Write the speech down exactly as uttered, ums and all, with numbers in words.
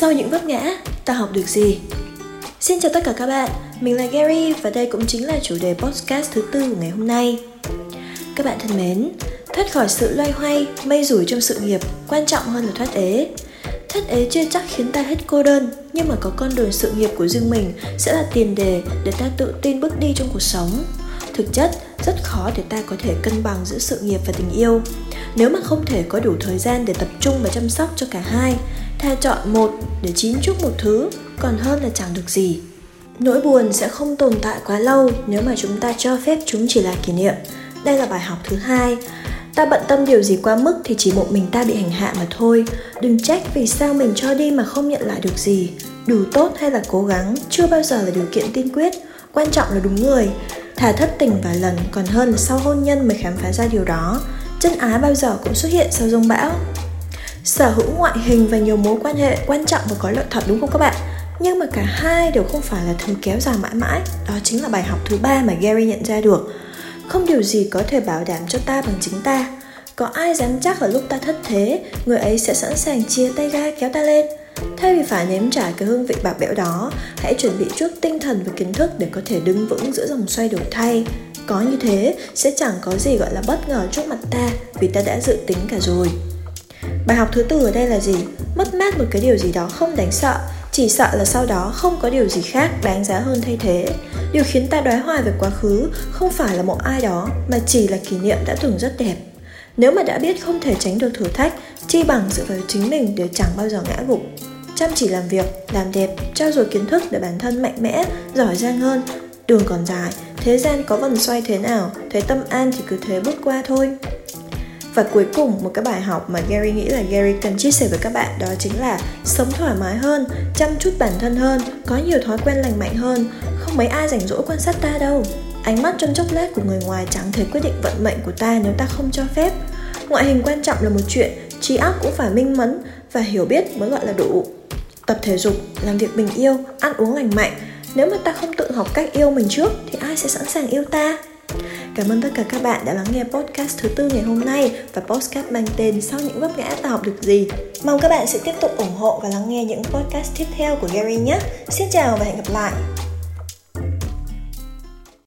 Sau những vấp ngã, ta học được gì? Xin chào tất cả các bạn, mình là Gary và đây cũng chính là chủ đề podcast thứ tư của ngày hôm nay. Các bạn thân mến, thoát khỏi sự loay hoay, mây rủi trong sự nghiệp quan trọng hơn là thoát ế. Thoát ế chưa chắc khiến ta hết cô đơn, nhưng mà có con đường sự nghiệp của riêng mình sẽ là tiền đề để ta tự tin bước đi trong cuộc sống. Thực chất, rất khó để ta có thể cân bằng giữa sự nghiệp và tình yêu. Nếu mà không thể có đủ thời gian để tập trung và chăm sóc cho cả hai, ta chọn một để chín chúc một thứ, còn hơn là chẳng được gì. Nỗi buồn sẽ không tồn tại quá lâu nếu mà chúng ta cho phép chúng chỉ là kỷ niệm. Đây là bài học thứ hai. Ta bận tâm điều gì quá mức thì chỉ một mình ta bị hành hạ mà thôi. Đừng trách vì sao mình cho đi mà không nhận lại được gì. Đủ tốt hay là cố gắng chưa bao giờ là điều kiện tiên quyết. Quan trọng là đúng người. Thà thất tình vài lần còn hơn là sau hôn nhân mới khám phá ra điều đó. Chân ái bao giờ cũng xuất hiện sau giông bão. Sở hữu ngoại hình và nhiều mối quan hệ quan trọng và có lợi thật, đúng không các bạn? Nhưng mà cả hai đều không phải là thứ kéo dài mãi mãi. Đó chính là bài học thứ ba mà Gary nhận ra được. Không điều gì có thể bảo đảm cho ta bằng chính ta. Có ai dám chắc ở lúc ta thất thế, người ấy sẽ sẵn sàng chia tay ga kéo ta lên? Thay vì phải nếm trải cái hương vị bạc bẽo đó, hãy chuẩn bị trước tinh thần và kiến thức để có thể đứng vững giữa dòng xoay đổi thay. Có như thế, sẽ chẳng có gì gọi là bất ngờ trước mặt ta, vì ta đã dự tính cả rồi. Bài học thứ tư ở đây là gì? Mất mát một cái điều gì đó không đáng sợ, chỉ sợ là sau đó không có điều gì khác đáng giá hơn thay thế. Điều khiến ta đoái hoài về quá khứ không phải là một ai đó, mà chỉ là kỷ niệm đã từng rất đẹp. Nếu mà đã biết không thể tránh được thử thách, chi bằng dựa vào chính mình để chẳng bao giờ ngã gục. Chăm chỉ làm việc, làm đẹp, trau dồi kiến thức để bản thân mạnh mẽ, giỏi giang hơn. Đường còn dài, thế gian có vần xoay thế nào, thấy tâm an thì cứ thế bước qua thôi. Và cuối cùng, một cái bài học mà Gary nghĩ là Gary cần chia sẻ với các bạn đó chính là sống thoải mái hơn, chăm chút bản thân hơn, có nhiều thói quen lành mạnh hơn. Không mấy ai rảnh rỗi quan sát ta đâu. Ánh mắt trong chốc lát của người ngoài chẳng thể quyết định vận mệnh của ta nếu ta không cho phép. Ngoại hình quan trọng là một chuyện, trí óc cũng phải minh mẫn và hiểu biết mới gọi là đủ. Tập thể dục, làm việc mình yêu, ăn uống lành mạnh. Nếu mà ta không tự học cách yêu mình trước thì ai sẽ sẵn sàng yêu ta? Cảm ơn tất cả các bạn đã lắng nghe podcast thứ tư ngày hôm nay và podcast mang tên Sau những vấp ngã ta học được gì. Mong các bạn sẽ tiếp tục ủng hộ và lắng nghe những podcast tiếp theo của Gary nhé. Xin chào và hẹn gặp lại.